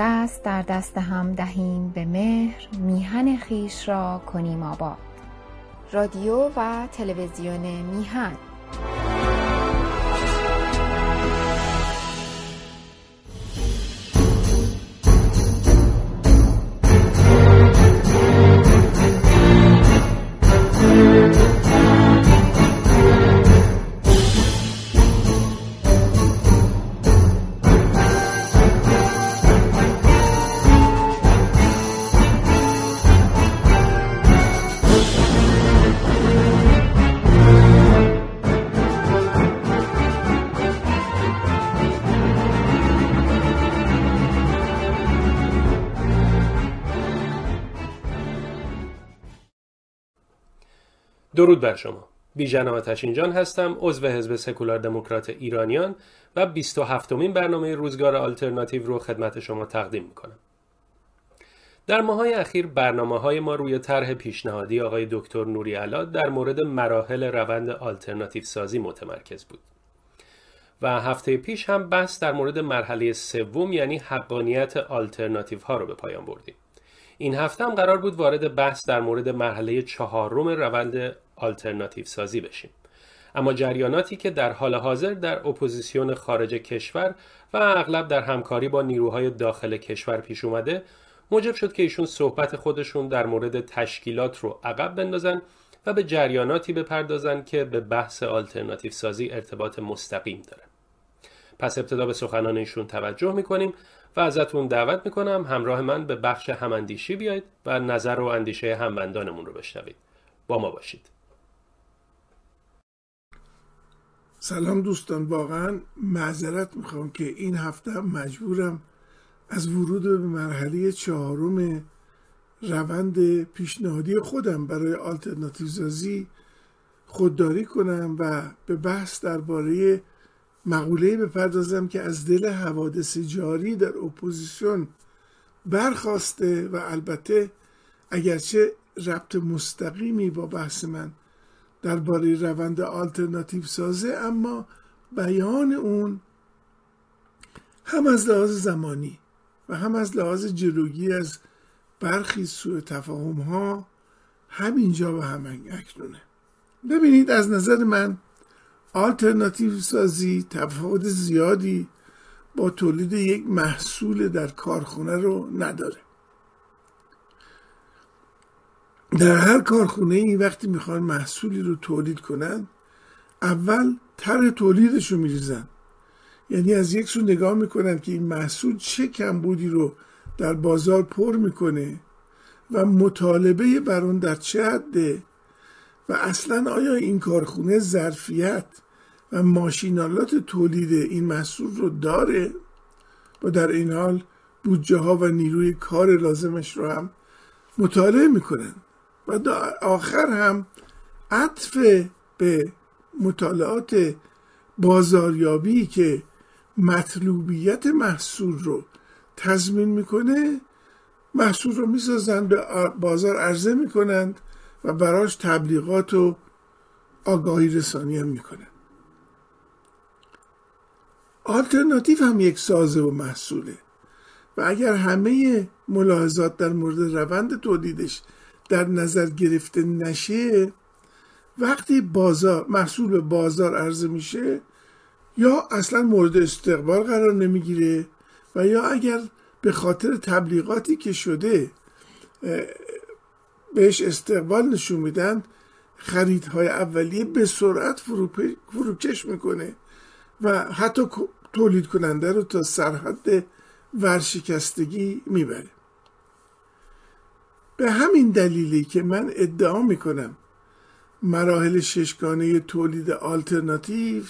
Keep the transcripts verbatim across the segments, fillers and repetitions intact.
دست در دست هم دهیم به مهر، میهن خیش را کنیم آباد. رادیو و تلویزیون میهن. درود بر شما. بیژن آتشین جان هستم، عضو حزب سکولار دموکرات ایرانیان و بیست و هفتمین برنامه روزگار آلترناتیو رو خدمت شما تقدیم میکنم. در ماه‌های اخیر برنامه‌های ما روی طرح پیشنهادی آقای دکتر نوری علا در مورد مراحل روند آلترناتیو سازی متمرکز بود. و هفته پیش هم بحث در مورد مرحله سوم یعنی حقانیت آلترناتیو ها رو به پایان بردیم. این هفته هم قرار بود وارد بحث در مورد مرحله چهارم روند آلترناتیو سازی بشیم، اما جریاناتی که در حال حاضر در اپوزیسیون خارج کشور و اغلب در همکاری با نیروهای داخل کشور پیش اومده موجب شد که ایشون صحبت خودشون در مورد تشکیلات رو عقب بندازن و به جریاناتی بپردازن که به بحث آلترناتیو سازی ارتباط مستقیم داره. پس ابتدا به سخنان ایشون توجه می‌کنیم و ازتون دعوت می‌کنم همراه من به بخش هماندیشی بیایید و نظر و اندیشه هموندانمون رو بشنوید. با ما باشید. سلام دوستان، واقعا معذرت میخوام که این هفته مجبورم از ورود به مرحله چهارم روند پیشنهادی خودم برای آلترناتیو سازی خودداری کنم و به بحث درباره مقوله‌ای بپردازم که از دل حوادث جاری در اپوزیسیون برخاسته و البته اگرچه ربط مستقیمی با بحث من درباره روند آلترناتیو سازه، اما بیان اون هم از لحاظ زمانی و هم از لحاظ جلوگیری از برخی سوء تفاهم ها همینجا و همین اکنونه. ببینید، از نظر من آلترناتیو سازی تفاوت زیادی با تولید یک محصول در کارخانه رو نداره. در هر کارخونه ای وقتی میخوان محصولی رو تولید کنن، اول طرح تولیدش رو میریزن، یعنی از یک سو نگاه میکنن که این محصول چه کمبودی رو در بازار پر میکنه و مطالبه بر اون در چه حده و اصلا آیا این کارخونه ظرفیت و ماشینالات تولید این محصول رو داره و در این حال بودجه ها و نیروی کار لازمش رو هم مطالعه میکنن و در آخر هم عطف به مطالعات بازاریابی که مطلوبیت محصول رو تضمین میکنه محصول رو میسازن، به بازار عرضه میکنند و براش تبلیغات و آگاهی رسانی هم میکنند. آلترناتیو هم یک سازه و محصوله و اگر همه ملاحظات در مورد روند تولیدش در نظر گرفته نشه، وقتی بازار محصول به بازار عرضه میشه یا اصلا مورد استقبال قرار نمیگیره و یا اگر به خاطر تبلیغاتی که شده بهش استقبال نشون میدن، خریدهای اولیه به سرعت فروکش میکنه و حتی تولید کننده رو تا سرحد ورشکستگی میبره. به همین دلیلی که من ادعا میکنم مراحل ششگانه تولید آلترناتیو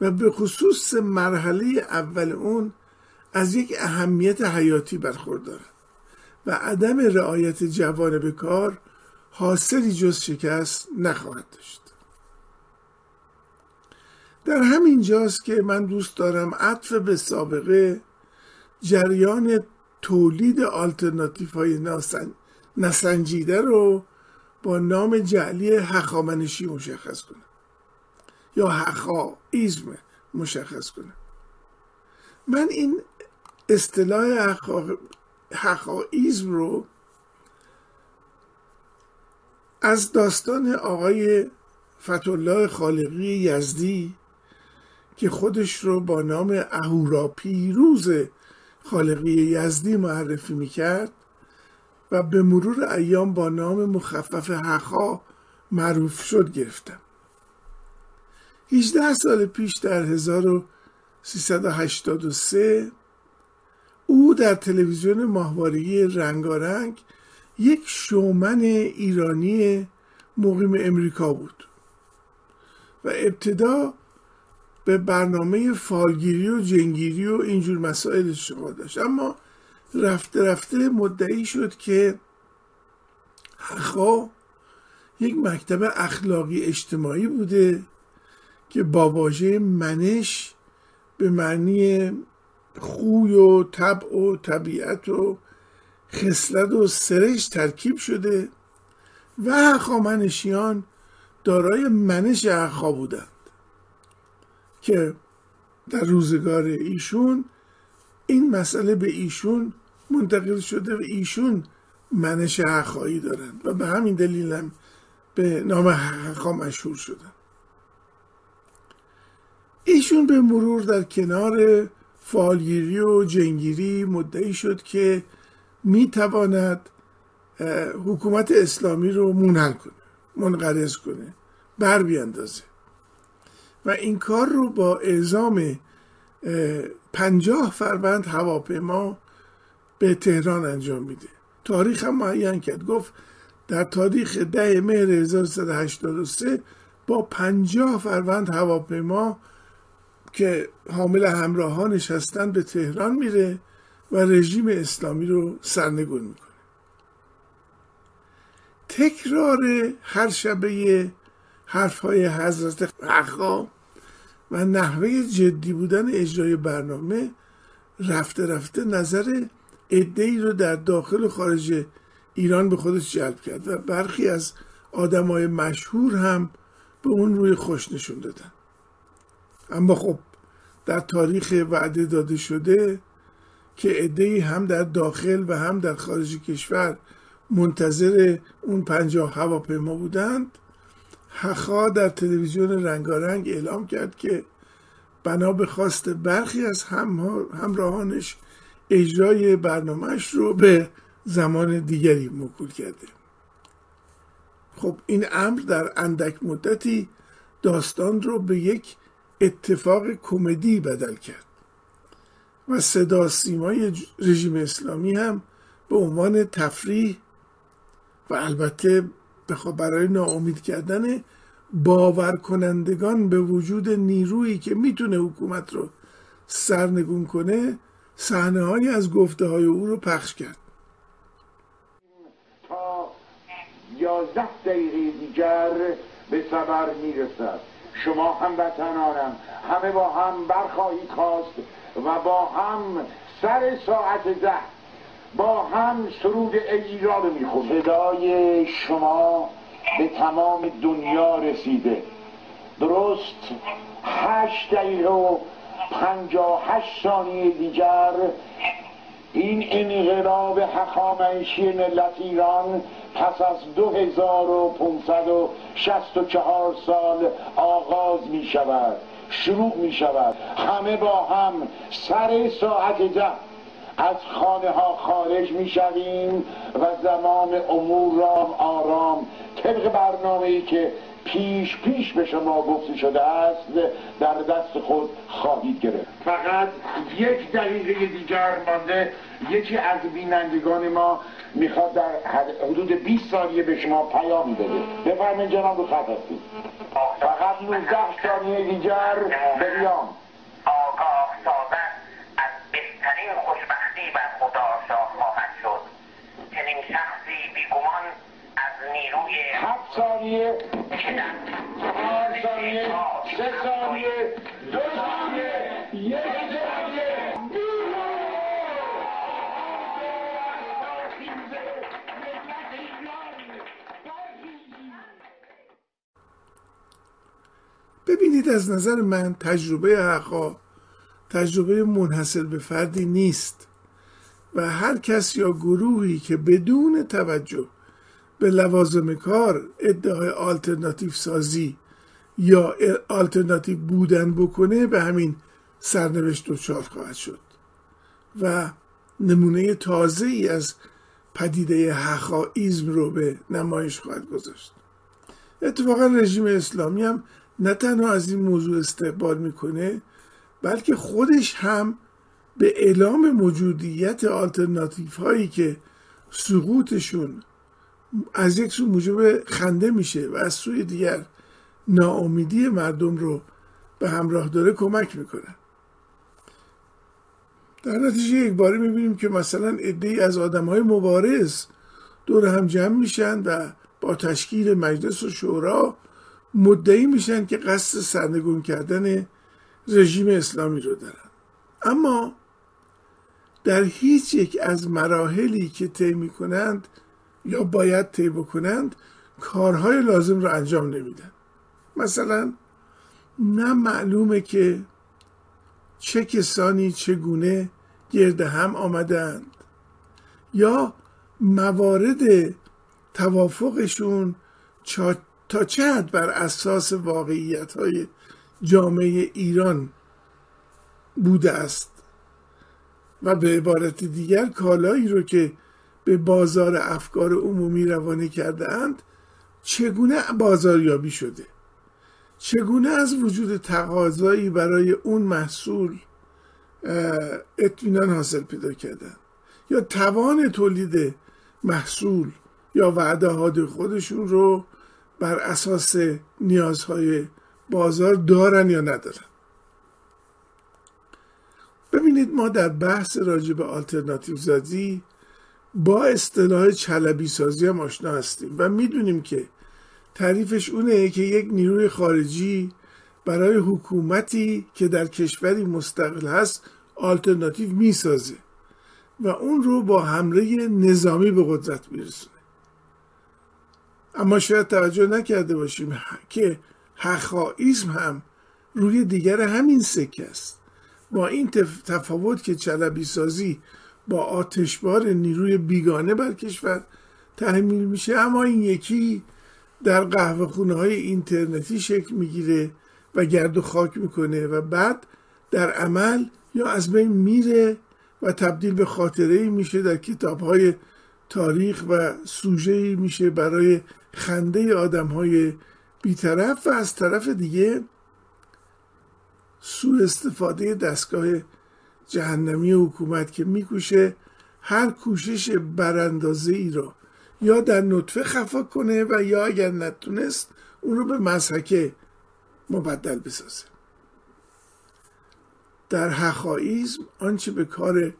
و به خصوص مرحله اول اون از یک اهمیت حیاتی برخوردارند و عدم رعایت جوانب کار حاصلی جز شکست نخواهد داشت. در همین جاست که من دوست دارم عطف به سابقه جریان تولید آلترناتیو های ناسنجیده نسنجیده رو با نام جعلی هخامنشی مشخص کنه یا هخائیسم مشخص کنه. من این اصطلاح هخائیسم رو از داستان آقای فتحالله خالقی یزدی که خودش رو با نام اهورا پیروز خالقی یزدی معرفی میکرد و به مرور ایام با نام مخفف هخا معروف شد گرفتم. هجده سال پیش در هزار و سیصد و هشتاد و سه او در تلویزیون ماهواره‌ای رنگارنگ یک شومن ایرانی مقیم امریکا بود و ابتدا به برنامه فالگیری و جنگیری و اینجور مسائل اشتغال داشت، اما رفته رفته مدعی شد که هخا یک مکتب اخلاقی اجتماعی بوده که با واژه منش به معنی خوی و طبع و طبیعت و خصلت و سرشت ترکیب شده و هخامنشیان دارای منش هخا بودند که در روزگار ایشون این مسئله به ایشون منتقل شده و ایشون منش هخایی دارند و به همین دلیل هم به نام هخا مشهور شدند. ایشون به مرور در کنار فعالگیری و جنگیری مدعی شد که میتواند حکومت اسلامی رو منحل کنه، منقرض کنه، بر بیاندازه و این کار رو با اعزام پنجاه فروند هواپیما به تهران انجام میده. تاریخ هم معین کرد، گفت در تاریخ ده مهر هزار و سیصد و هشتاد و سه با پنجاه فروند هواپیما که حامل همراهانش هستند به تهران میره و رژیم اسلامی رو سرنگون میکنه. تکرار هر شبه حرفهای حضرت هخا و نحوه جدی بودن اجرای برنامه رفته رفته نظر عده‌ای رو در داخل و خارج ایران به خودش جلب کرد و برخی از آدمای مشهور هم به اون روی خوش نشون دادن. اما خب در تاریخ وعده داده شده که عده‌ای هم در داخل و هم در خارج کشور منتظر اون پنجاه هواپیما بودند، هخا در تلویزیون رنگارنگ اعلام کرد که بنا به خواست برخی از همراهانش اجرای برنامهش رو به زمان دیگری موکول کرده. خب این امر در اندک مدتی داستان رو به یک اتفاق کمدی بدل کرد و صدا سیمای رژیم اسلامی هم به عنوان تفریح و البته برای ناامید کردن باور کنندگان به وجود نیرویی که میتونه حکومت رو سرنگون کنه صحنه‌هایی از گفته های او رو پخش کرد. تا یازده دقیقه دیگر به ثمر میرسد. شما هموطنانم همه با هم برخواهید خواست و با هم سر ساعت ده با هم سرود ایران رو میخونیم. صدای شما به تمام دنیا رسیده. درست هشت دقیقه و پنجاه هشت ثانیه دیگر این انقلاب هخامنشی ملت ایران پس از دو هزار و پانصد و شصت و چهار سال آغاز می شود، شروع می شود. همه با هم سر ساعت ده از خانه ها خارج می شویم و زمان امور را آرام طبق برنامه‌ای که پیش پیش به شما گفته شده است در دست خود خواهید گرفت. فقط یک دقیقه دیگر مانده. یکی از بینندگان ما میخواد در حدود بیست ثانیه به شما پیام بده. بفرمایید جناب رو خط هستید. فقط نوزده ثانیه دیگر به پیام. آگاه سازن از بهترین خوشبختی و خداشاه خواهد شد. چنین شخصی بیگمان از نیروی هفت ثانیه چهار ثانیه سه ثانیه دو ثانیه یک ثانیه ببینید از نظر من تجربه هخا تجربه منحصر به فردی نیست و هر کس یا گروهی که بدون توجه به لوازم کار ادعای آلترناتیو سازی یا آلترناتیو بودن بکنه به همین سرنوشت دچار خواهد شد و نمونه تازه ای از پدیده هخائیسم رو به نمایش خواهد گذاشت. اتفاقا رژیم اسلامی هم نه تنها از این موضوع استقبال میکنه بلکه خودش هم به اعلام موجودیت آلترناتیو هایی که سقوطشون از یک سو موجب خنده میشه و از سوی دیگر ناامیدی مردم رو به همراه داره کمک میکنه. در نتیجه یک باره میبینیم که مثلا عده‌ای از آدم های مبارز دور هم جمع میشن و با تشکیل مجلس و شورا مدعی میشن که قصد سرنگون کردن رژیم اسلامی رو دارن، اما در هیچ یک از مراحلی که طی میکنند یا باید طی بکنند کارهای لازم رو انجام نمیدن. مثلا نه معلومه که چه کسانی چگونه گرد هم آمدند یا موارد توافقشون تا چه حد بر اساس واقعیت‌های جامعه ایران بوده است و به عبارت دیگر کالایی رو که به بازار افکار عمومی روانه کرده‌اند چگونه بازاریابی شده، چگونه از وجود تقاضایی برای اون محصول اطمینان حاصل پیدا کردن یا توان تولید محصول یا وعده های خودشون رو بر اساس نیازهای بازار دارن یا ندارن. ببینید ما در بحث راجع به آلترناتیو سازی با اصطلاح چلبی سازی هم آشنا هستیم و میدونیم که تعریفش اونه که یک نیروی خارجی برای حکومتی که در کشوری مستقل هست آلترناتیو میسازه و اون رو با حمله نظامی به قدرت میرسونه. اما شاید توجه نکرده باشیم که هخائیسم هم روی دیگر همین سکه است، با این تفاوت که چلبی سازی با آتشبار نیروی بیگانه بر کشور تحمیل میشه، اما این یکی در قهوه خونه های اینترنتی شکل میگیره و گرد و خاک میکنه و بعد در عمل یا از بین میره و تبدیل به خاطره میشه در کتاب های تاریخ و سوژه میشه برای خنده آدم های بیطرف و از طرف دیگه سوء استفاده دستگاه جهنمی حکومت که میکوشه هر کوشش براندازه ای را یا در نطفه خفا کنه و یا اگر نتونست اون رو به مضحکه مبدل بسازه. در هخائیسم آنچه به کار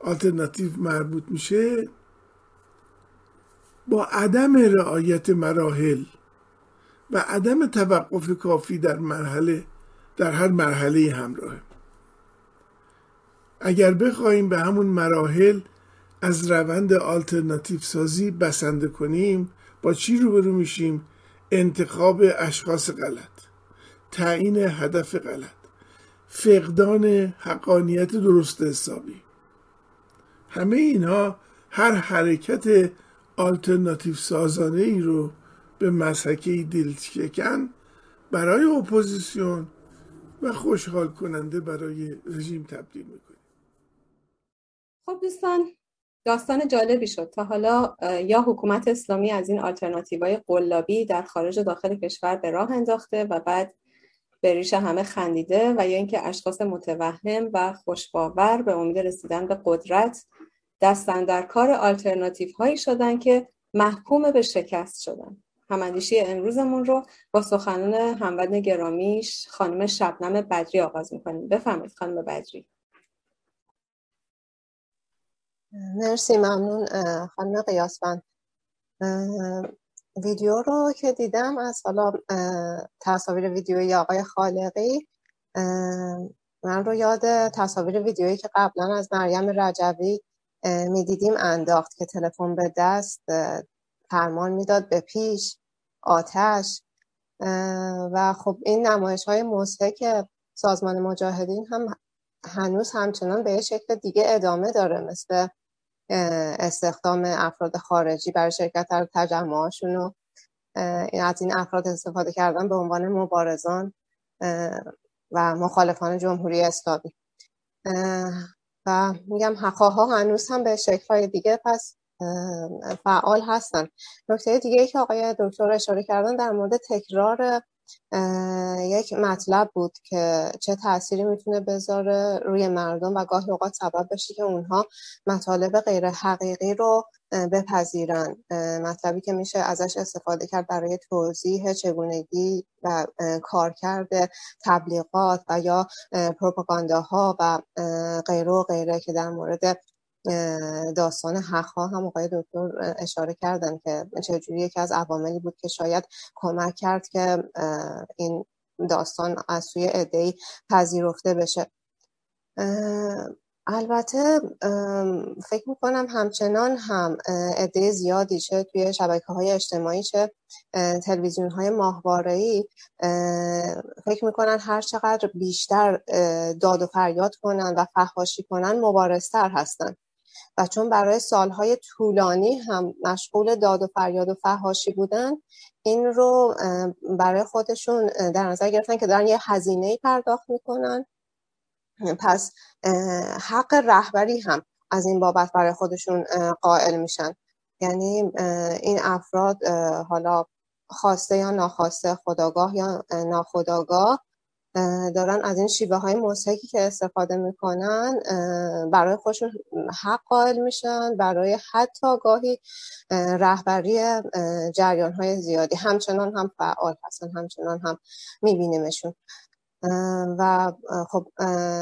آلترناتیو مربوط میشه با عدم رعایت مراحل و عدم توقف کافی در مرحله در هر مرحله همراهه. اگر بخوایم به همون مراحل از روند آلترناتیو سازی بسنده کنیم با چی روبرو میشیم؟ انتخاب اشخاص غلط، تعیین هدف غلط، فقدان حقانیت درست حسابی. همه اینها هر حرکت آلترناتیو سازانه ای رو به مسحکه دلشکن برای اپوزیسیون و خوشحال کننده برای رژیم تبدیل میکنه. خب دوستان داستان جالبی شد. تا حالا یا حکومت اسلامی از این آلترناتیوهای قلابی در خارج و داخل کشور به راه انداخته و بعد به ریش همه خندیده و یا اینکه اشخاص متوهم و خوشباور به امید رسیدن به قدرت دست اندر کار آلترناتیوهایی شدن که محکوم به شکست شدن. هماندیشی امروزمون رو با سخنان هموطن گرامیش خانم شبنم بدری آغاز می‌کنیم. بفرمایید خانم بدری. مرسی، ممنون خانم قیاسفند. ویدیو رو که دیدم از حالا تصاویر ویدیوی آقای خالقی من رو یاد تصاویر ویدیویی که قبلا از مریم رجوی میدیدیم انداخت که تلفن به دست فرمان میداد به پیش آتش و خب این نمایش‌های مسحک سازمان مجاهدین هم هنوز همچنان به شکل دیگه ادامه داره، مثل استخدام افراد خارجی برای شرکت در تجمعاشون و از این افراد استفاده کردن به عنوان مبارزان و مخالفان جمهوری اسلامی. و میگم هخاها هنوز هم به شکل‌های دیگه پس فعال هستن. نکته دیگه ای که آقای دکتر اشاره کردن در مورد تکرار یک مطلب بود که چه تأثیری میتونه بذاره روی مردم و گاهی اوقات سبب بشه که اونها مطالب غیر حقیقی رو بپذیرن، مطلبی که میشه ازش استفاده کرد برای توضیح چگونگی و کارکرد تبلیغات و یا پروپاگانداها و غیره و غیره که در مورد داستان هخا هم آقای دکتر اشاره کردن که چجوری یکی از عواملی بود که شاید کمک کرد که این داستان از سوی عده‌ای پذیرفته بشه. البته فکر میکنم همچنان هم عده زیادی چه توی شبکه‌های اجتماعی چه تلویزیون‌های ماهواره‌ای فکر میکنن هر چقدر بیشتر داد و فریاد کنن و فحاشی کنن مبارزتر هستن و چون برای سالهای طولانی هم مشغول داد و فریاد و فحاشی بودن، این رو برای خودشون در نظر گرفتن که دارن یه هزینه‌ای پرداخت میکنن، پس حق رهبری هم از این بابت برای خودشون قائل میشن. یعنی این افراد حالا خواسته یا ناخواسته، خودآگاه یا ناخودآگاه، دارن از این شیوه های مضحکی که استفاده میکنن برای خودشون حق قائل میشن برای حتی گاهی رهبری جریان های زیادی. همچنان هم فعال هستن، همچنان هم میبینیمشون و خب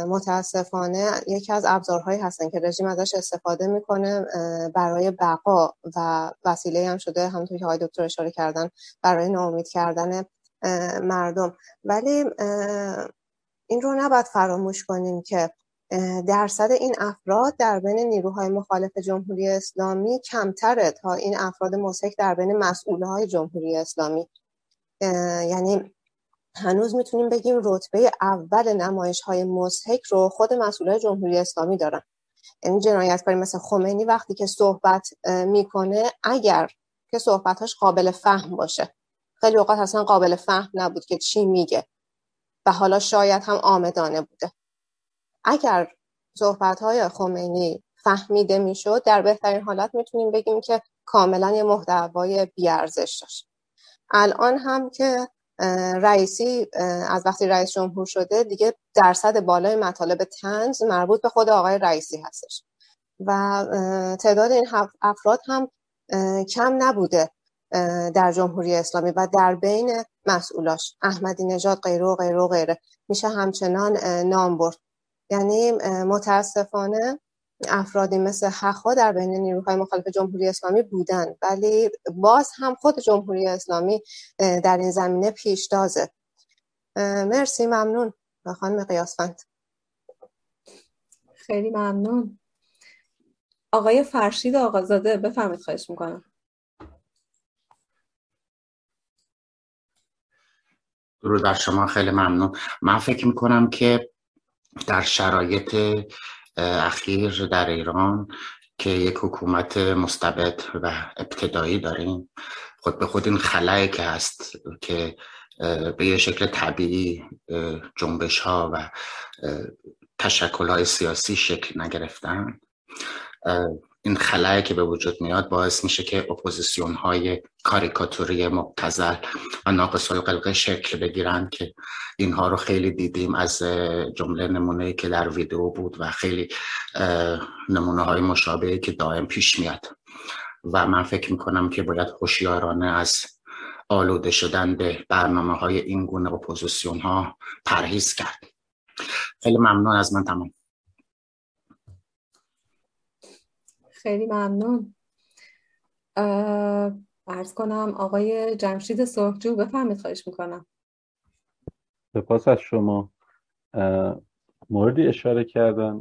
متاسفانه یکی از ابزارهایی هستن که رژیم ازش استفاده میکنه برای بقا و وسیله هم شده، همونطور که آقای دکتر اشاره کردن، برای ناامید کردن مردم. ولی این رو نباید فراموش کنیم که درصد این افراد در بین نیروهای مخالف جمهوری اسلامی کمتره تا این افراد مضحک در بین مسئولهای جمهوری اسلامی. یعنی هنوز میتونیم بگیم رتبه اول نمایش‌های مضحک رو خود مسئولای جمهوری اسلامی دارن. یعنی جنایتکاری مثل خمینی وقتی که صحبت میکنه، اگر که صحبتاش قابل فهم باشه، خیلی اوقات اصلا قابل فهم نبود که چی میگه و حالا شاید هم عامدانه بوده. اگر صحبت‌های خمینی فهمیده میشد، در بهترین حالت میتونیم بگیم که کاملا یه محتوای بی‌ارزش داشت. الان هم که رئیسی از وقتی رئیس جمهور شده، دیگه درصد بالای مطالب طنز مربوط به خود آقای رئیسی هستش و تعداد این افراد هم کم نبوده در جمهوری اسلامی و در بین مسئولاش، احمدی نژاد غیره و غیره و غیره، میشه همچنان نام برد. یعنی متاسفانه افرادی مثل هخا در بین نیروهای مخالف جمهوری اسلامی بودن، ولی باز هم خود جمهوری اسلامی در این زمینه پیشتازه. مرسی، ممنون خانم قیاسفند. خیلی ممنون. آقای فرشید آقازاده بفرمایید، خواهش میکنم. درود بر شما، خیلی ممنون. من فکر میکنم که در شرایط اخیر در ایران که یک حکومت مستبد و ابتدایی داریم، خود به خود این خلایی که هست که به یه شکل طبیعی جنبش ها و تشکل های سیاسی شکل نگرفتن، این خلایی که به وجود میاد باعث میشه که اپوزیسیون های کاریکاتوری مبتذل و ناقص الخلقه شکل بگیرن که اینها رو خیلی دیدیم، از جمله نمونه‌ای که در ویدیو بود و خیلی نمونه های مشابهی که دائم پیش میاد. و من فکر میکنم که باید هوشیارانه از آلوده شدن به برنامه های این گونه اپوزیسیون ها پرهیز کرد. خیلی ممنون از من. تمام. خیلی ممنون. عرض کنم آقای جمشید سرخجو بفرمید، خواهش میکنم. سپاس از شما. موردی اشاره کردن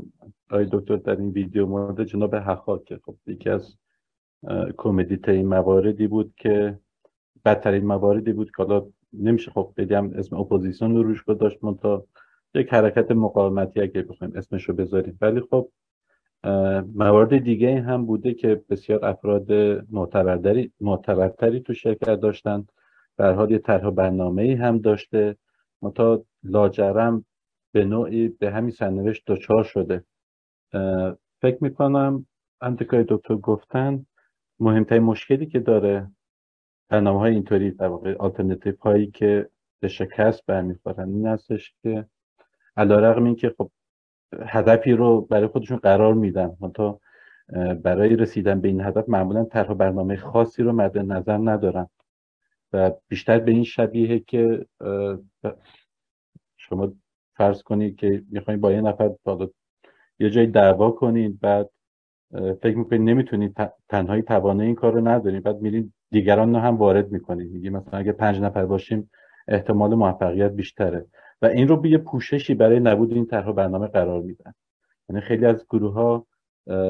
آقای دکتر در این ویدیو، مورد جناب هخا که خب یکی از کمدیترین مواردی بود که بدترین مواردی بود که حالا نمیشه خب بگم اسم اپوزیسیون رو روش گذاشت، منتها یک حرکت مقاومتی اگه بخوایم اسمش رو بذاریم. ولی خب موارد دیگه هم بوده که بسیار افراد معتبردری معتبرتری تو شرکت داشتن، به هر حال یه طرح برنامه‌ای هم داشته، منتها لاجرم به نوعی به همین سرنوشت دچار شده. فکر میکنم آنتیکای دکتر گفتن مهمترین مشکلی که داره برنامه‌های اینطوری در واقع آلترناتیو هایی که به شکست برمیخورن این هستش که علیرغم اینکه خب هدفی رو برای خودشون قرار میدن، منتها برای رسیدن به این هدف معمولا طرح برنامه خاصی رو مد نظر ندارن و بیشتر به این شبیه که شما فرض کنید که میخواین با یه نفر یه جای دعوا کنین، بعد فکر میکنین نمیتونین، تنهایی توانه این کار رو ندارین، بعد میرین دیگران رو هم وارد میکنین، میگین مثلا اگه پنج نفر باشیم احتمال موفقیت بیشتره و این رو به یه پوششی برای نبود این طرح برنامه قرار میدن. یعنی خیلی از گروه ها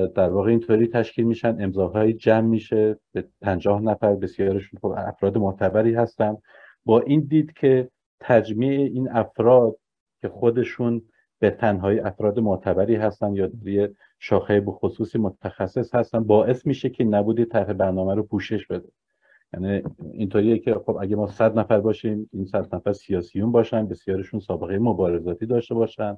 در واقع اینطوری تشکیل میشن، امضاهای جمع میشه به پنجاه نفر، بسیارشون خب افراد معتبری هستن، با این دید که تجمیع این افراد که خودشون به تنهایی افراد معتبری هستن یا در شاخه به خصوصی متخصص هستن باعث میشه که نبودی طرح برنامه رو پوشش بده. یعنی اینطوریه که خب اگه ما صد نفر باشیم، این صد نفر سیاسیون باشن، بسیارشون سابقه مبارزاتی داشته باشن،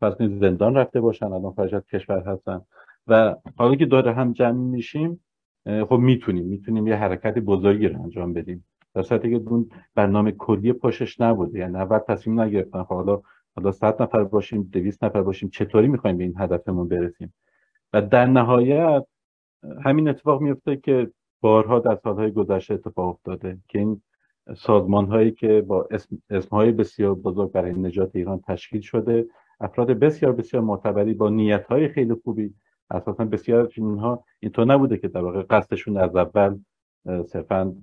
فرضاً زندان رفته باشن، الان خارج از کشور هستن و حالا که داره هم جمع میشیم خب میتونیم میتونیم یه حرکت بزرگی رو انجام بدیم، در صورتی که اون برنامه کلی پوشش نبوده. یعنی اول تصمیم نگرفتن حالا حالا صد نفر باشیم، دویست نفر باشیم، چطوری میخوایم به این هدفمون برسیم و در نهایت همین اتفاق میفته که بارها در سالهای گذشته اتفاق افتاده که این سازمان‌هایی که با اسم اسم‌های بسیار بزرگ برای نجات ایران تشکیل شده، افراد بسیار بسیار معتبری با نیت‌های خیلی خوبی، اساساً بسیار از اینها اینطور نبوده که در واقع قصدشون از اول صرفاً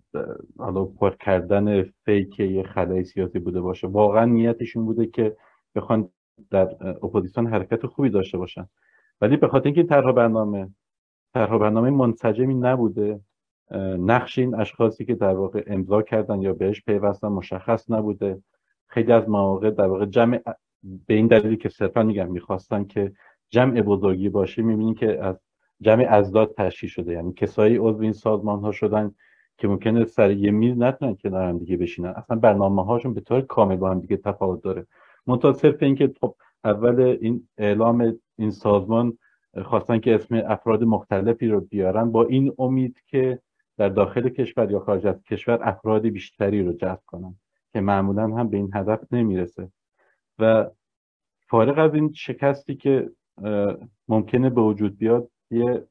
حالا پر کردن فیک یه خلای سیاسی بوده باشه، واقعاً نیتشون بوده که بخوان در اپوزیسیون حرکت خوبی داشته باشن. ولی به خاطر اینکه طرح برنامه طرح برنامه منسجمی نبوده، نقش این اشخاصی که در واقع امضا کردن یا بهش پیوستن مشخص نبوده، خیلی از مواقع در واقع جمع به این دلیلی که صرفا میگم میخواستن که جمع بزرگی باشه، میبینین که از جمع ازداد تشکیل شده، یعنی کسایی عضو این سازمان ها شدن که ممکنه سر یه میز نتونن کنار هم دیگه بشینن، اصلا برنامه هاشون به طور کامل با هم دیگه تفاوت داره. منتها صرف این که خب اول این اعلام این سازمان خواستن که اسم افراد مختلفی رو بیارن با این امید که در داخل کشور یا خارج از کشور افراد بیشتری رو جذب کنن که معمولا هم به این هدف نمیرسه و فارغ از این شکستی که ممکنه به وجود بیاد، یه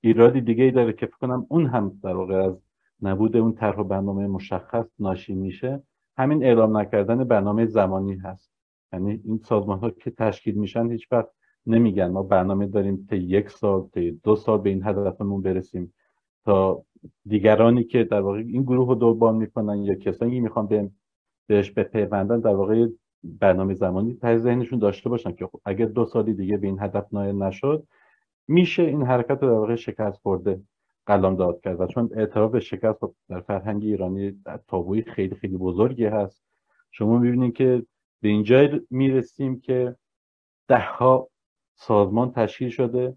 ایرادی دیگه ای داره که فکر کنم اون هم در واقع از نبود اون طرح و برنامه مشخص ناشی میشه، همین اعلام نکردن برنامه زمانی هست. یعنی این سازمان ها که تشکیل میشن هیچ وقت نمیگن ما برنامه داریم تا یک سال تا دو سال به این هدفمون برسیم، تا دیگرانی که در واقع این گروه رو دنبال میکنن یا کسانی که میخوان بهش بپیوندن در واقع برنامه زمانی ته ذهنشون داشته باشن که اگر دو سالی دیگه به این هدف نایل نشد میشه این حرکت رو در واقع شکست خورده قلمداد کرد، چون اعتراف به شکست در فرهنگ ایرانی تابوی خیلی خیلی بزرگی هست. شما میبینید که به اینجا میرسیم که دهها سازمان تشکیل شده،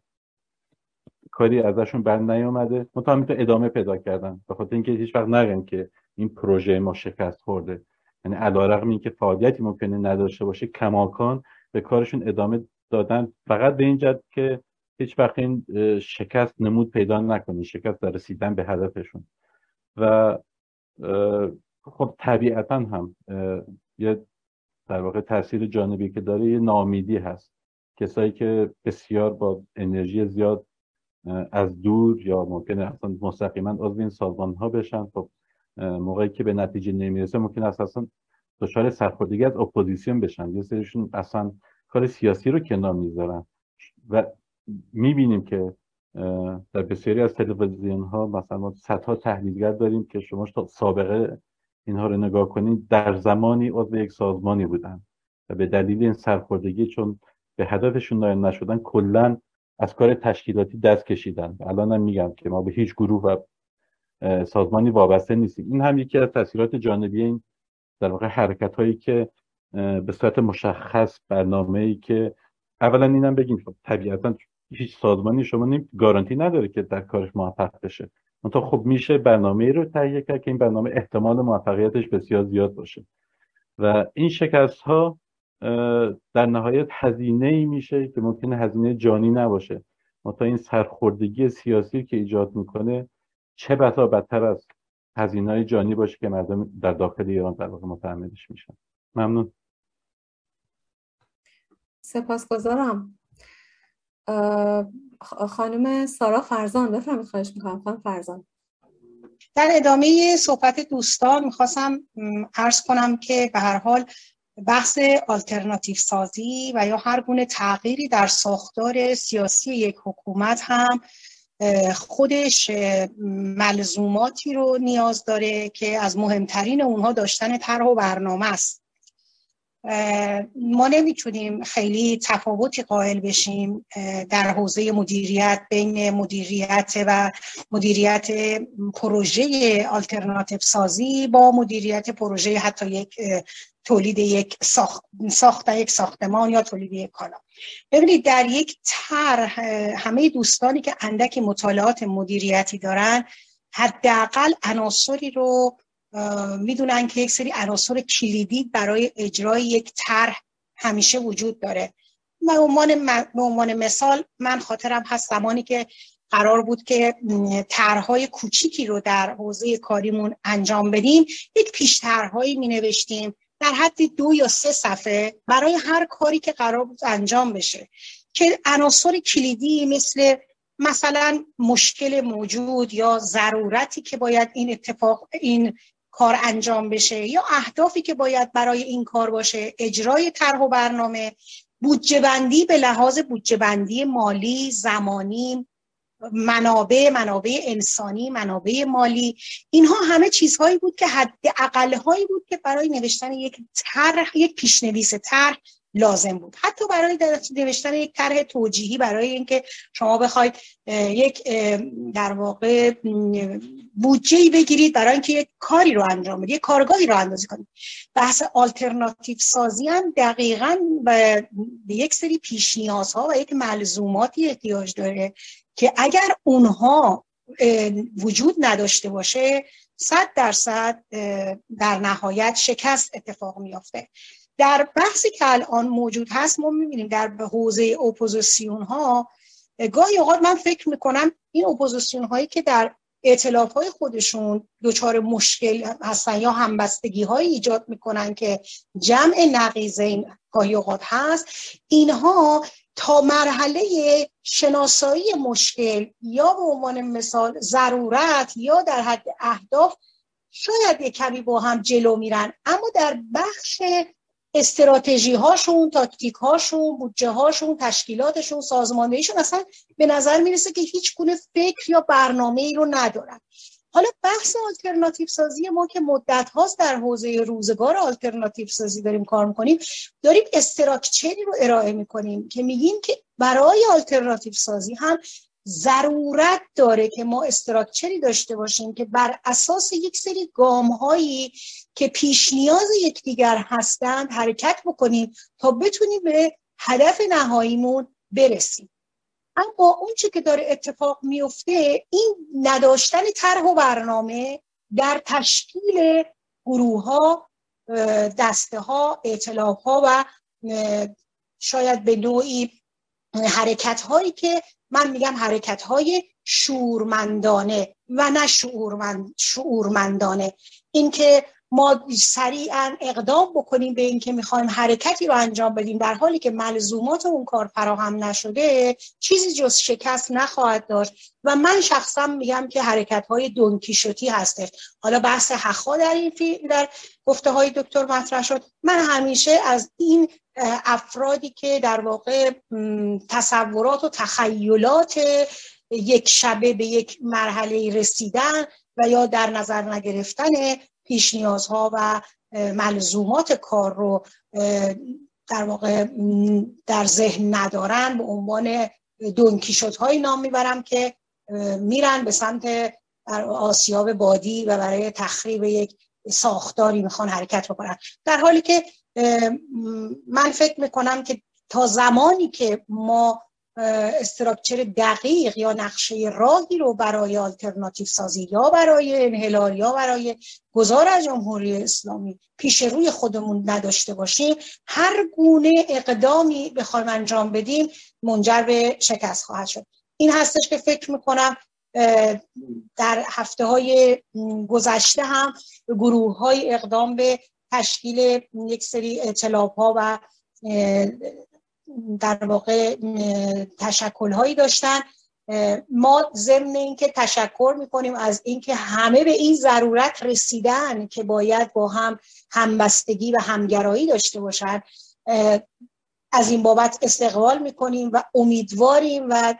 کاری ازشون بر نیامده، مطمئن تو ادامه پیدا کردن به خاطر اینکه هیچ وقت نگن که این پروژه ما شکست خورده. یعنی علیرغم اینکه فعالیتی ممکنه نداشته باشه، کماکان به کارشون ادامه دادن، فقط به این جهت که هیچ وقت این شکست نمود پیدا نکنه، شکست در رسیدن به هدفشون. و خب طبیعتا هم یه در واقع تاثیر جانبی که داره یه ناامیدی هست. کسایی که بسیار با انرژی زیاد از دور یا ممکنه اصلا مستقیما عضو این سازمان ها بشن، خب موقعی که به نتیجه نمیرسه ممکنه اساسا دچار سرخوردگی از اپوزیسیون بشن، یه سریشون اصلا کار سیاسی رو کنار میذارن و میبینیم که در بسیاری از تلویزیون ها مثلا ما صدها تحلیلگر داریم که شما سابقه اینها رو نگاه کنید در زمانی عضو یک سازمانی بودن و به دلیل این سرخوردگی چون به هدفشون نایل نشدن کلا از کار تشکیلاتی دست کشیدن. الان هم میگم که ما به هیچ گروه و سازمانی وابسته نیستیم. این هم یکی از تاثیرات جانبی این در واقع حرکت هایی که به صورت مشخص برنامه‌ای که اولا اینم بگیم خب طبیعتا هیچ سازمانی شما نیم گارانتی نداره که در کارش موفق بشه، منتها خب میشه برنامه‌ای رو تهیه کرد که این برنامه احتمال موفقیتش بسیار زیاد باشه و این شکست‌ها در نهایت هزینه‌ای میشه که ممکنه هزینه جانی نباشه، منتها این سرخوردگی سیاسی که ایجاد میکنه چه بسا بدتر از هزینه‌های جانی باشه که مردم در داخل ایران در واقع متحملش میشن. ممنون. سپاسگزارم. خانم سارا فرزان بفرمایید. خواهش می‌کنم خانم فرزان. در ادامه صحبت دوستان می‌خواستم عرض کنم که به هر حال بحث آلترناتیو سازی و یا هر گونه تغییری در ساختار سیاسی یک حکومت هم خودش ملزوماتی رو نیاز داره که از مهمترین اونها داشتن طرح و برنامه است. ما نمیتونیم خیلی تفاوتی قائل بشیم در حوزه مدیریت بین مدیریت و مدیریت پروژه آلترناتیو سازی با مدیریت پروژه حتی یک تولید یک ساخت ساخت یک ساختمان یا تولید یک کالا. ببینید در یک طرح همه دوستانی که اندک مطالعات مدیریتی دارن حداقل عناصری رو میدونن که یک سری عناصر کلیدی برای اجرای یک طرح همیشه وجود داره. به عنوان به عنوان مثال من خاطرم هست زمانی که قرار بود که طرح‌های کوچیکی رو در حوزه کاریمون انجام بدیم، یک پیش طرح‌هایی می‌نوشتیم در حد دو یا سه صفحه برای هر کاری که قرار بود انجام بشه که عناصر کلیدی مثل مثلا مشکل موجود یا ضرورتی که باید این اتفاق این کار انجام بشه یا اهدافی که باید برای این کار باشه، اجرای طرح و برنامه، بودجه بندی به لحاظ بودجه بندی مالی، زمانی، منابع، منابع انسانی، منابع مالی، اینها همه چیزهایی بود که حداقل هایی بود که برای نوشتن یک طرح، یک پیشنویس طرح لازم بود. حتی برای نوشتن یک طرح توجیهی برای اینکه شما بخواید یک در واقع بودجه‌ای بگیرید برای اینکه یک کاری رو انجام بدید، یک کارگاهی رو اندازی کنید. بحث آلترناتیو سازی هم دقیقاً به یک سری پیش نیازها و یک ملزوماتی احتیاج داره که اگر اونها وجود نداشته باشه صد درصد در نهایت شکست اتفاق میافته. در بحثی که الان موجود هست ما میبینیم در حوزه اپوزیسیون ها گاهی اوقات من فکر میکنم این اپوزیسیون هایی که در ائتلاف های خودشون دچار مشکل هستن یا همبستگی های ایجاد میکنن که جمع نقیض این گاهی اوقات هست، اینها تا مرحله شناسایی مشکل یا به عنوان مثال ضرورت یا در حد اهداف شاید یک کمی با هم جلو میرن، اما در بخش استراتژی هاشون، تاکتیک هاشون، بودجه هاشون، تشکیلاتشون، سازماندهیشون اصلا به نظر میرسه که هیچ گونه فکر یا برنامه‌ای رو ندارن. حالا بحث آلترناتیو سازی ما که مدت هاست در حوزه روزگار آلترناتیو سازی داریم کار میکنیم، داریم استراکچری رو ارائه میکنیم که میگیم که برای آلترناتیو سازی هم ضرورت داره که ما استراکچری داشته باشیم که بر اساس یک سری گام‌هایی که پیش نیاز یکدیگر هستند حرکت بکنیم تا بتونیم به هدف نهاییمون برسیم. اما اون چه که داره اتفاق میفته این نداشتن طرح و برنامه در تشکیل گروه‌ها، دسته‌ها، ائتلاف‌ها و شاید به نوعی حرکت‌هایی که من میگم حرکت‌های شعورمندانه و نه شعورمند شعورمندانه، این که ما سریعا اقدام بکنیم به این که میخوایم حرکتی رو انجام بدیم در حالی که ملزومات اون کار فراهم نشده چیزی جز شکست نخواهد داشت و من شخصا میگم که حرکت‌های دونکیشوتی هستش. حالا بحث هخا در این فی... در گفته‌های دکتر مطرح شد. من همیشه از این افرادی که در واقع تصورات و تخیلات یک شبه به یک مرحله رسیدن و یا در نظر نگرفتن پیش نیازها و ملزومات کار رو در واقع در ذهن ندارن به عنوان دونکیشوت‌های نام میبرم که میرن به سمت آسیاب بادی و برای تخریب یک ساختاری میخوان حرکت بکنن، در حالی که من فکر میکنم که تا زمانی که ما استراکچر دقیق یا نقشه راهی رو برای آلترناتیو سازی یا برای انحلال یا برای گذار از جمهوری اسلامی پیش روی خودمون نداشته باشیم، هر گونه اقدامی بخوایم انجام بدیم منجر به شکست خواهد شد. این هستش که فکر میکنم در هفته های گذشته هم گروه های اقدام به تشکیل یک سری ائتلاف ها و در واقع تشکل هایی داشتن. ما ضمن اینکه تشکر میکنیم از اینکه همه به این ضرورت رسیدن که باید با هم همبستگی و همگرایی داشته باشند، از این بابت استقبال میکنیم و امیدواریم و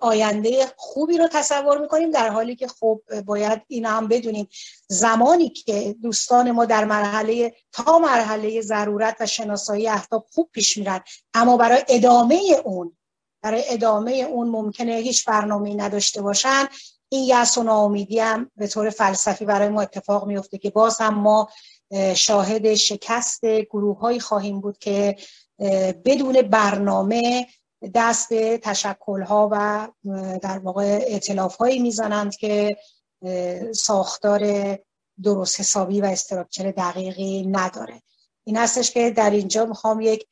آینده خوبی رو تصور میکنیم، در حالی که خب باید این هم بدونیم زمانی که دوستان ما در مرحله تا مرحله ضرورت و شناسایی اهداف خوب پیش میرن، اما برای ادامه اون برای ادامه اون ممکنه هیچ برنامه‌ای نداشته باشن، این یأس و ناامیدی هم به طور فلسفی برای ما اتفاق میفته که باز هم ما شاهد شکست گروه‌هایی خواهیم بود که بدون برنامه دست به تشکل‌ها و در واقع ائتلاف‌هایی می‌زنند که ساختار درست حسابی و استراکچر دقیقی نداره. این هستش که در اینجا می‌خوام یک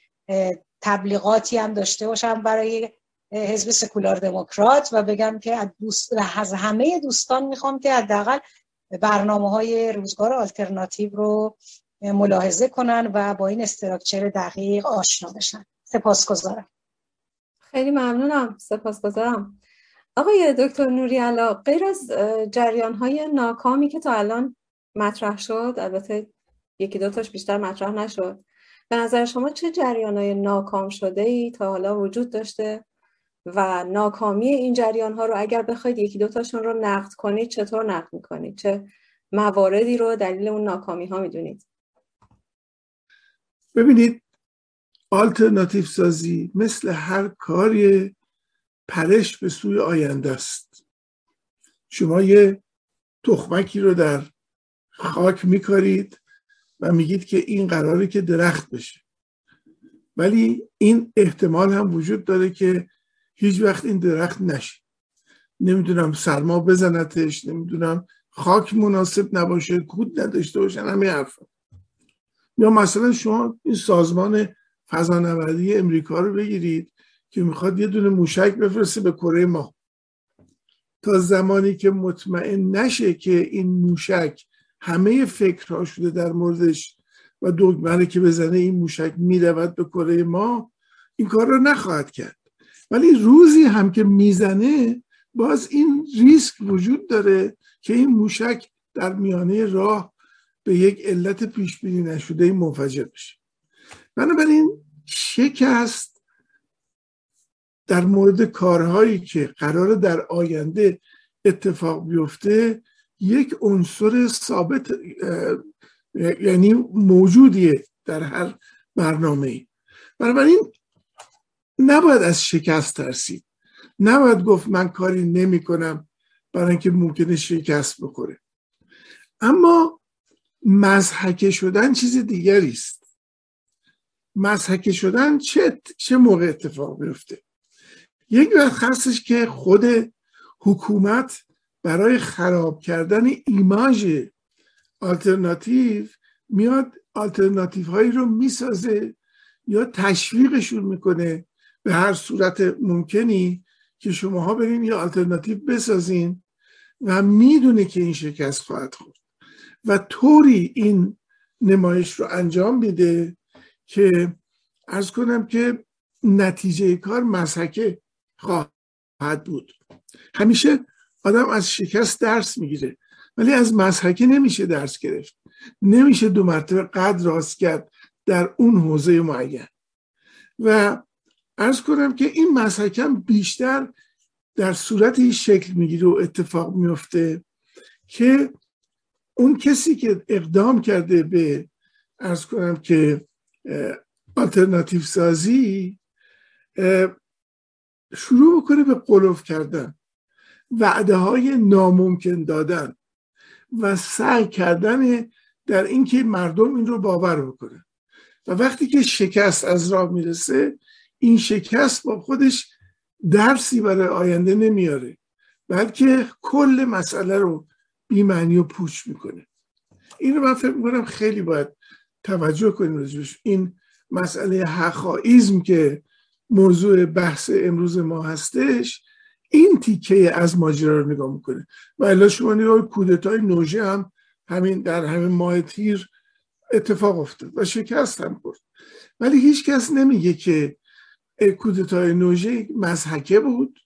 تبلیغاتی هم داشته باشم برای حزب سکولار دموکرات و بگم که دوست از همه دوستان می‌خوام که حداقل برنامه‌های روزگار آلترناتیو رو ملاحظه کنن و با این استراکچر دقیق آشنا بشن. سپاسگزارم. خیلی ممنونم. سپاسگزارم. آقای دکتر نوری علا، غیر از جریان‌های ناکامی که تا الان مطرح شد، البته یکی دو تاش بیشتر مطرح نشد، به نظر شما چه جریان‌های ناکام شده‌ای تا حالا وجود داشته و ناکامی این جریان‌ها رو اگر بخواید یکی دو تاشون رو نقد کنید چطور نقد می‌کنید؟ چه مواردی رو دلیل اون ناکامی‌ها می‌دونید؟ ببینید، آلترناتیو سازی مثل هر کاری پرش به سوی آینده است. شما یه تخمکی رو در خاک میکارید و میگید که این قراره که درخت بشه، ولی این احتمال هم وجود داره که هیچ وقت این درخت نشه. نمیدونم سرما بزنتش، نمیدونم خاک مناسب نباشه، کود نداشته باشن، همه حرفا. یا مثلا شما این سازمان فضانوردی امریکا رو بگیرید که میخواد یه دونه موشک بفرسته به کره ماه. تا زمانی که مطمئن نشه که این موشک همه فکرها شده در موردش و دکمه که بزنه این موشک میرود به کره ماه، این کار رو نخواهد کرد. ولی روزی هم که میزنه باز این ریسک وجود داره که این موشک در میانه راه به یک علت پیش بینی نشده منفجر بشه. بنابراین شکست در مورد کارهایی که قراره در آینده اتفاق بیفته یک عنصر ثابت، یعنی موجودیه در هر برنامه‌ای. بنابراین نباید از شکست ترسید، نباید گفت من کاری نمی‌کنم برای اینکه ممکنه شکست بخوره. اما مضحکه شدن چیز دیگری است. مضحکه شدن چه چه موقع اتفاق میفته؟ یک وقت هستش که خود حکومت برای خراب کردن ایماژ آلترناتیو میاد آلترناتیو هایی رو میسازه یا تشویقشون میکنه به هر صورت ممکنی که شماها برین یه آلترناتیو بسازین و میدونه که این شکست خواهد خورد و طوری این نمایش رو انجام میده که عرض کنم که نتیجه کار مضحکه خواهد بود. همیشه آدم از شکست درس میگیره ولی از مضحکه نمیشه درس گرفت. نمیشه دو مرتبه قد راست کرد در اون حوزه معین. و عرض کنم که این مضحکه بیشتر در صورتی شکل میگیره و اتفاق میفته که اون کسی که اقدام کرده به عرض کنم که آلترناتیو سازی شروع بکنه به قلف کردن، وعده های ناممکن دادن و سعی کردن در اینکه مردم این رو باور بکنن. و وقتی که شکست از راه میرسه، این شکست با خودش درسی برای آینده نمیاره، بلکه کل مسئله رو بی‌معنی و پوچ میکنه. این رو من فکر میکنم خیلی باید توجه کنیم راجبش. این مسئله هخائیسم که موضوع بحث امروز ما هستش، این تیکه از ماجرا رو نگاه میکنه. و الا شما نگاه کودتای نوژه هم همین در همین ماه تیر اتفاق افتاد و شکست هم خورد، ولی هیچ کس نمیگه که کودتای نوژه مضحکه بود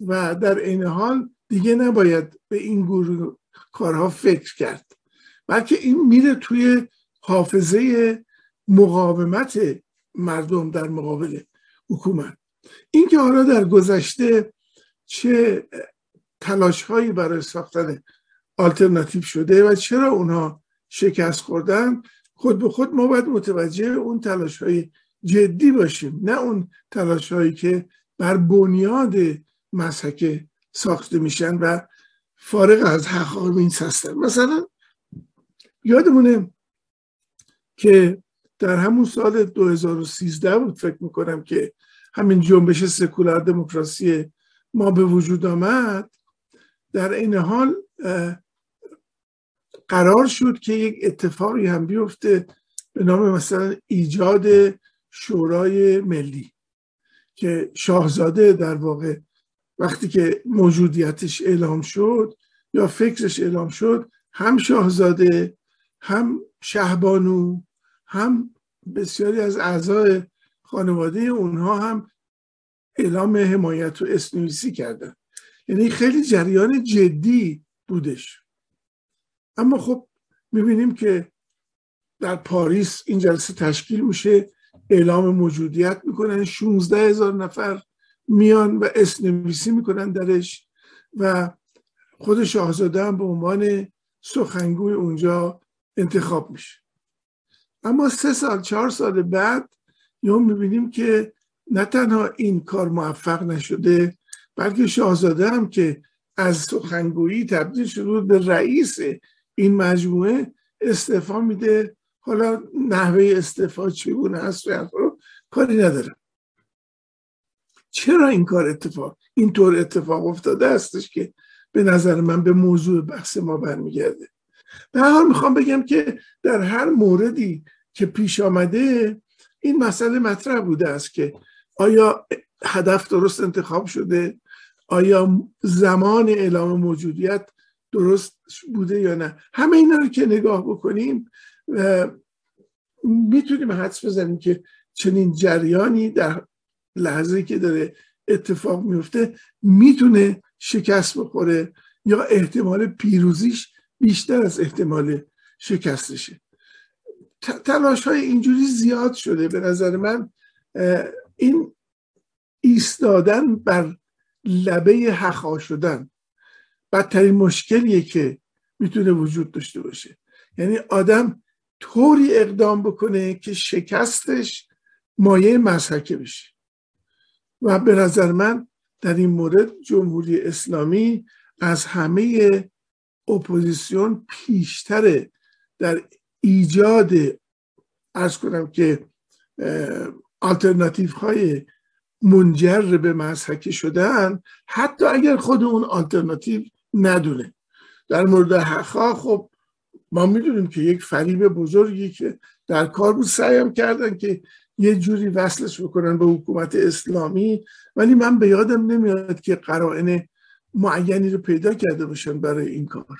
و در این حال دیگه نباید به این گروه کارها فکر کرد، بلکه این میره توی حافظه مقاومت مردم در مقابل حکومت. این که حالا در گذشته چه تلاش‌هایی برای ساختن آلترناتیو شده و چرا اونها شکست خوردن، خود به خود ما باید متوجه اون تلاش‌های جدی باشیم، نه اون تلاش‌هایی که بر بنیاد مسحک ساخته میشن و فارغ از هخائیسم هستن. مثلا یادمونه که در همون سال دو هزار و سیزده بود فکر میکنم که همین جنبش سکولار دموکراسی ما به وجود آمد. در این حال قرار شد که یک اتفاقی هم بیفته به نام مثلا ایجاد شورای ملی که شاهزاده در واقع وقتی که موجودیتش اعلام شد یا فکرش اعلام شد، هم شاهزاده، هم شهبانو، هم بسیاری از اعضای خانواده اونها هم اعلام حمایت و اسنویسی کردن. یعنی خیلی جریان جدی بودش. اما خب میبینیم که در پاریس این جلسه تشکیل میشه، اعلام موجودیت میکنن، شانزده هزار نفر میان و اسنویسی میکنن درش و خود شاهزاده هم به عنوان سخنگوی اونجا انتخاب میشه. اما سه سال چهار سال بعد یه هم میبینیم که نه تنها این کار موفق نشده، بلکه شاهزاده هم که از سخنگویی تبدیل شده به رئیس این مجموعه استعفا میده. حالا نحوه استعفا چگونه است رو کاری نداره. چرا این کار اتفاق اینطور اتفاق افتاده استش که به نظر من به موضوع بحث ما برمیگرده. به هر حال میخوام بگم که در هر موردی که پیش آمده این مسئله مطرح بوده است که آیا هدف درست انتخاب شده، آیا زمان اعلام موجودیت درست بوده یا نه. همه اینا رو که نگاه بکنیم میتونیم حدس بزنیم که چنین جریانی در لحظه که داره اتفاق میفته میتونه شکست بخوره یا احتمال پیروزیش بیشتر از احتمال شکستشه. تلاش های اینجوری زیاد شده. به نظر من این ایستادن بر لبه هخا شدن بدترین مشکلیه که میتونه وجود داشته باشه. یعنی آدم طوری اقدام بکنه که شکستش مایه مسحکه بشه و به نظر من در این مورد جمهوری اسلامی از همه اپوزیسیون پیشتره در ایجاد عرض کنم که آلترناتیو های منجر به مسحکه شدن، حتی اگر خود اون آلترناتیو ندونه. در مورد هخا خب ما میدونیم که یک فریب بزرگی که در کار بود، سعیم کردن که یه جوری وصلش بکنن به حکومت اسلامی، ولی من به یادم نمیاد که قرائن معینی رو پیدا کرده باشن برای این کار.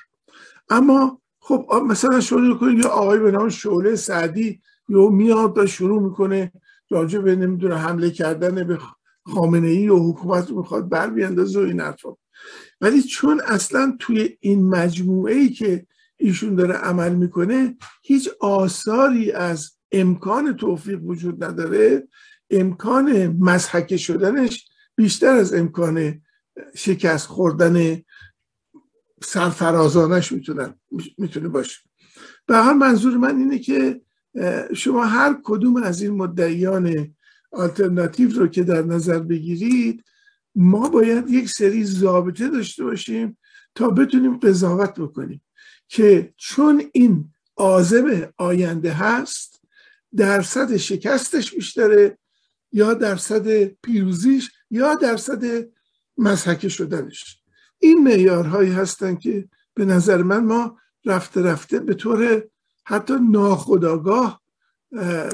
اما خب مثلا شروع کنید یه آقای به نام شعله سعدی یه میاد و شروع میکنه راجع به نمیدونه حمله کردن به خامنه‌ای و حکومت رو میخواد بر بیاندازه و این حرفا، ولی چون اصلا توی این مجموعه‌ای که ایشون داره عمل میکنه هیچ آثاری از امکان توفیق وجود نداره، امکان مسحکه شدنش بیشتر از امکان شکست خوردن سرفرازانش میتونه باشه. به هر منظور من اینه که شما هر کدوم از این مدعیان آلترناتیو رو که در نظر بگیرید، ما باید یک سری ضابطه داشته باشیم تا بتونیم قضاوت بکنیم که چون این عازم آینده هست، درصد شکستش بیشتره یا درصد پیروزیش یا درصد مضحکه شدنش. این معیارهایی هستن که به نظر من ما رفته رفته به طور حتی ناخودآگاه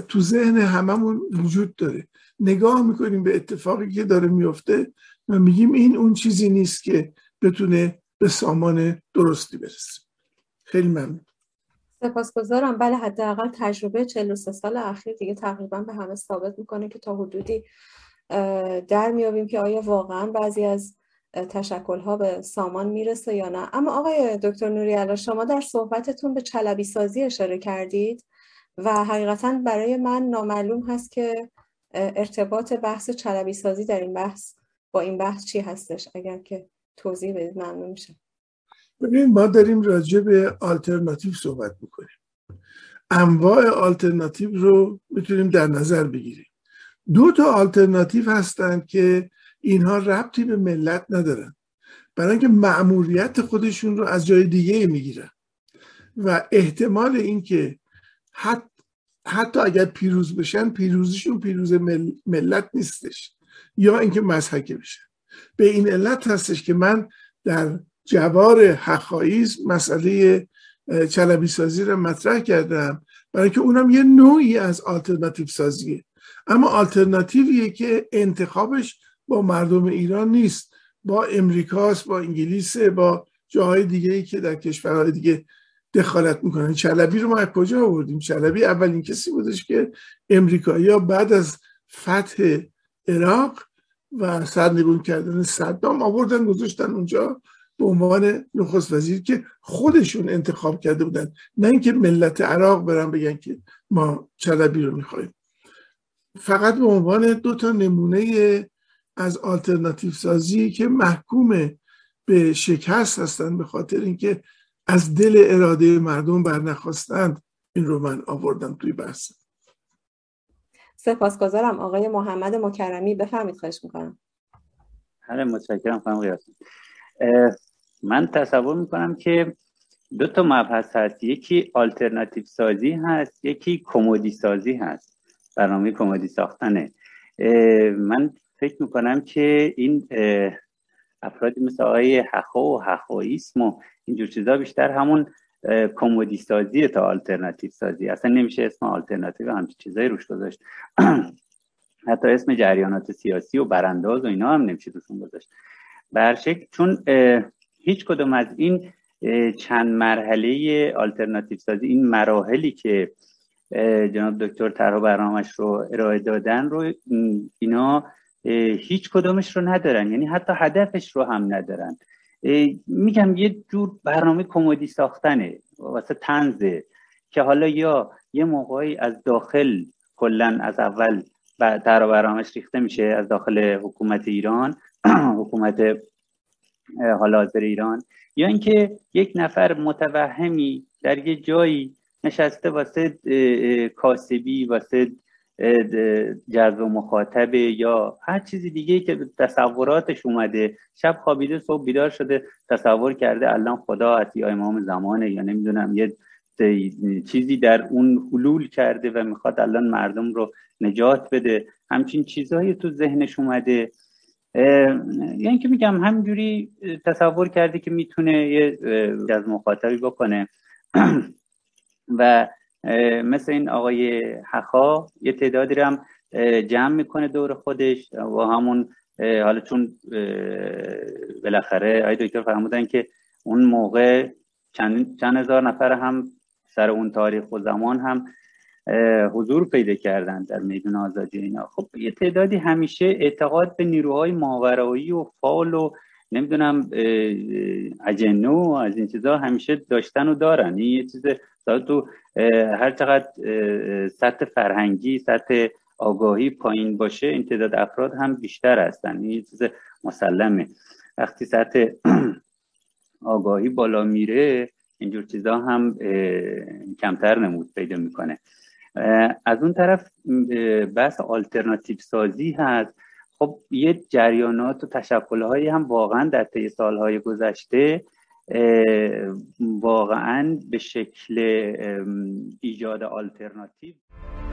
تو ذهن هممون وجود داره. نگاه میکنیم به اتفاقی که داره میفته و میگیم این اون چیزی نیست که بتونه به سامان درستی برسه. خیلی ممنون. سپاسگزارم. بله، حداقل تجربه چهل و سه سال اخیر دیگه تقریبا به همه ثابت میکنه که تا حدودی در میابیم که آیا واقعا بعضی از تشکل‌ها به سامان میرسه یا نه. اما آقای دکتر نوری علا، شما در صحبتتون به چلبی سازی اشاره کردید و حقیقتا برای من نامعلوم هست که ارتباط بحث چلبی سازی در این بحث با این بحث چی هستش. اگر که توضیح بدید ممنون میشه. ببینید، ما داریم راجع به آلترناتیو صحبت میکنیم. انواع آلترناتیو رو میتونیم در نظر بگیریم. دو تا آلترناتیو هستن که اینها ربطی به ملت ندارن، برای اینکه مأموریت خودشون رو از جای دیگه میگیرن و احتمال اینکه حتی حتی اگر پیروز بشن، پیروزیشون پیروز مل... ملت نیستش یا اینکه مضحکه بشه. به این علت هستش که من در جوار هخائیسم مسئله چلبی سازی رو مطرح کردم، برای که اونم یه نوعی از آلترناتیو سازیه، اما آلترناتیویه که انتخابش با مردم ایران نیست، با امریکاست، با انگلیسه، با جاهای دیگه‌ای که در کشورهای دیگه دخالت میکنن. چلبی رو ما از کجا آوردیم؟ چلبی اولین کسی بودش که امریکایی‌ها بعد از فتح عراق و سرنگون کردن صدام آوردن گذاشتن اونجا به عنوان نخست وزیر که خودشون انتخاب کرده بودن، نه اینکه ملت عراق برن بگن که ما چلبی رو میخوایم. فقط به عنوان دو تا نمونه از آلترناتیو سازی که محکوم به شکست هستن به خاطر اینکه از دل اراده مردم برنخواستند، این رو من آوردم توی بحث. سپاسگزارم. آقای محمد مکرمی بفرمایید. خواهش میکنم. بله، متشکرم خانم قیاسی. من تصور میکنم که دو تا مبحث هست، یکی آلترناتیو سازی هست، یکی کمدی سازی هست، برنامه کمدی ساختنه. من فکر میکنم که این افرادی مثل آقای هخا و هخائیسم و اینجور چیزا بیشتر همون کمدی سازیه تا آلترناتیو سازی. اصلا نمیشه اسم آلترناتیو هم چیزایی روش گذاشت. حتی اسم جریانات سیاسی و برانداز و اینا هم نمیشه روشون گذاشت. به هر شکل چون هیچ کدوم از این چند مرحله آلترناتیو سازی، این مراحلی که جناب دکتر طرح برنامه‌اش رو ارائه دادن رو اینا هیچ کدومش رو ندارن، یعنی حتی هدفش رو هم ندارن. میگم یه جور برنامه کمدی ساختنه واسه طنزه که حالا یا یه موقعی از داخل کلا از اول طرح برنامه‌اش ریخته میشه از داخل حکومت ایران، حکومت حالا حاضر ایران، یا اینکه یک نفر متوهمی در یه جایی نشسته واسه کاسبی، واسه جذب مخاطب یا هر چیزی دیگه که تصوراتش اومده، شب خوابیده صبح بیدار شده تصور کرده الان خدا هست یا امام زمانه یا نمیدونم یه چیزی در اون حلول کرده و میخواد الان مردم رو نجات بده. همچین چیزهایی تو ذهنش اومده، یعنی که میگم همجوری تصور کرده که میتونه یه جذب مخاطبی بکنه و مثل این آقای هخا یه تعدادی رو هم جمع میکنه دور خودش و همون حالا چون بالاخره آقای دکتر فرمودن که اون موقع چند, چند هزار نفر هم سر اون تاریخ و زمان هم حضور پیدا کردن در میدان آزادی اینا. خب یه تعدادی همیشه اعتقاد به نیروهای ماورایی و فال و نمیدونم اجنو از این چیزا همیشه داشتن و دارن. این یه چیز تو هر چقدر سطح فرهنگی، سطح آگاهی پایین باشه، این تعداد افراد هم بیشتر هستن. این یه چیز مسلمه. وقتی سطح آگاهی بالا میره اینجور چیزا هم کمتر نمود پیدا میکنه. از اون طرف بحث آلترناتیو سازی هست. خب یه جریانات و تشکل‌هایی هم واقعا در طی سالهای گذشته واقعا به شکل ایجاد آلترناتیو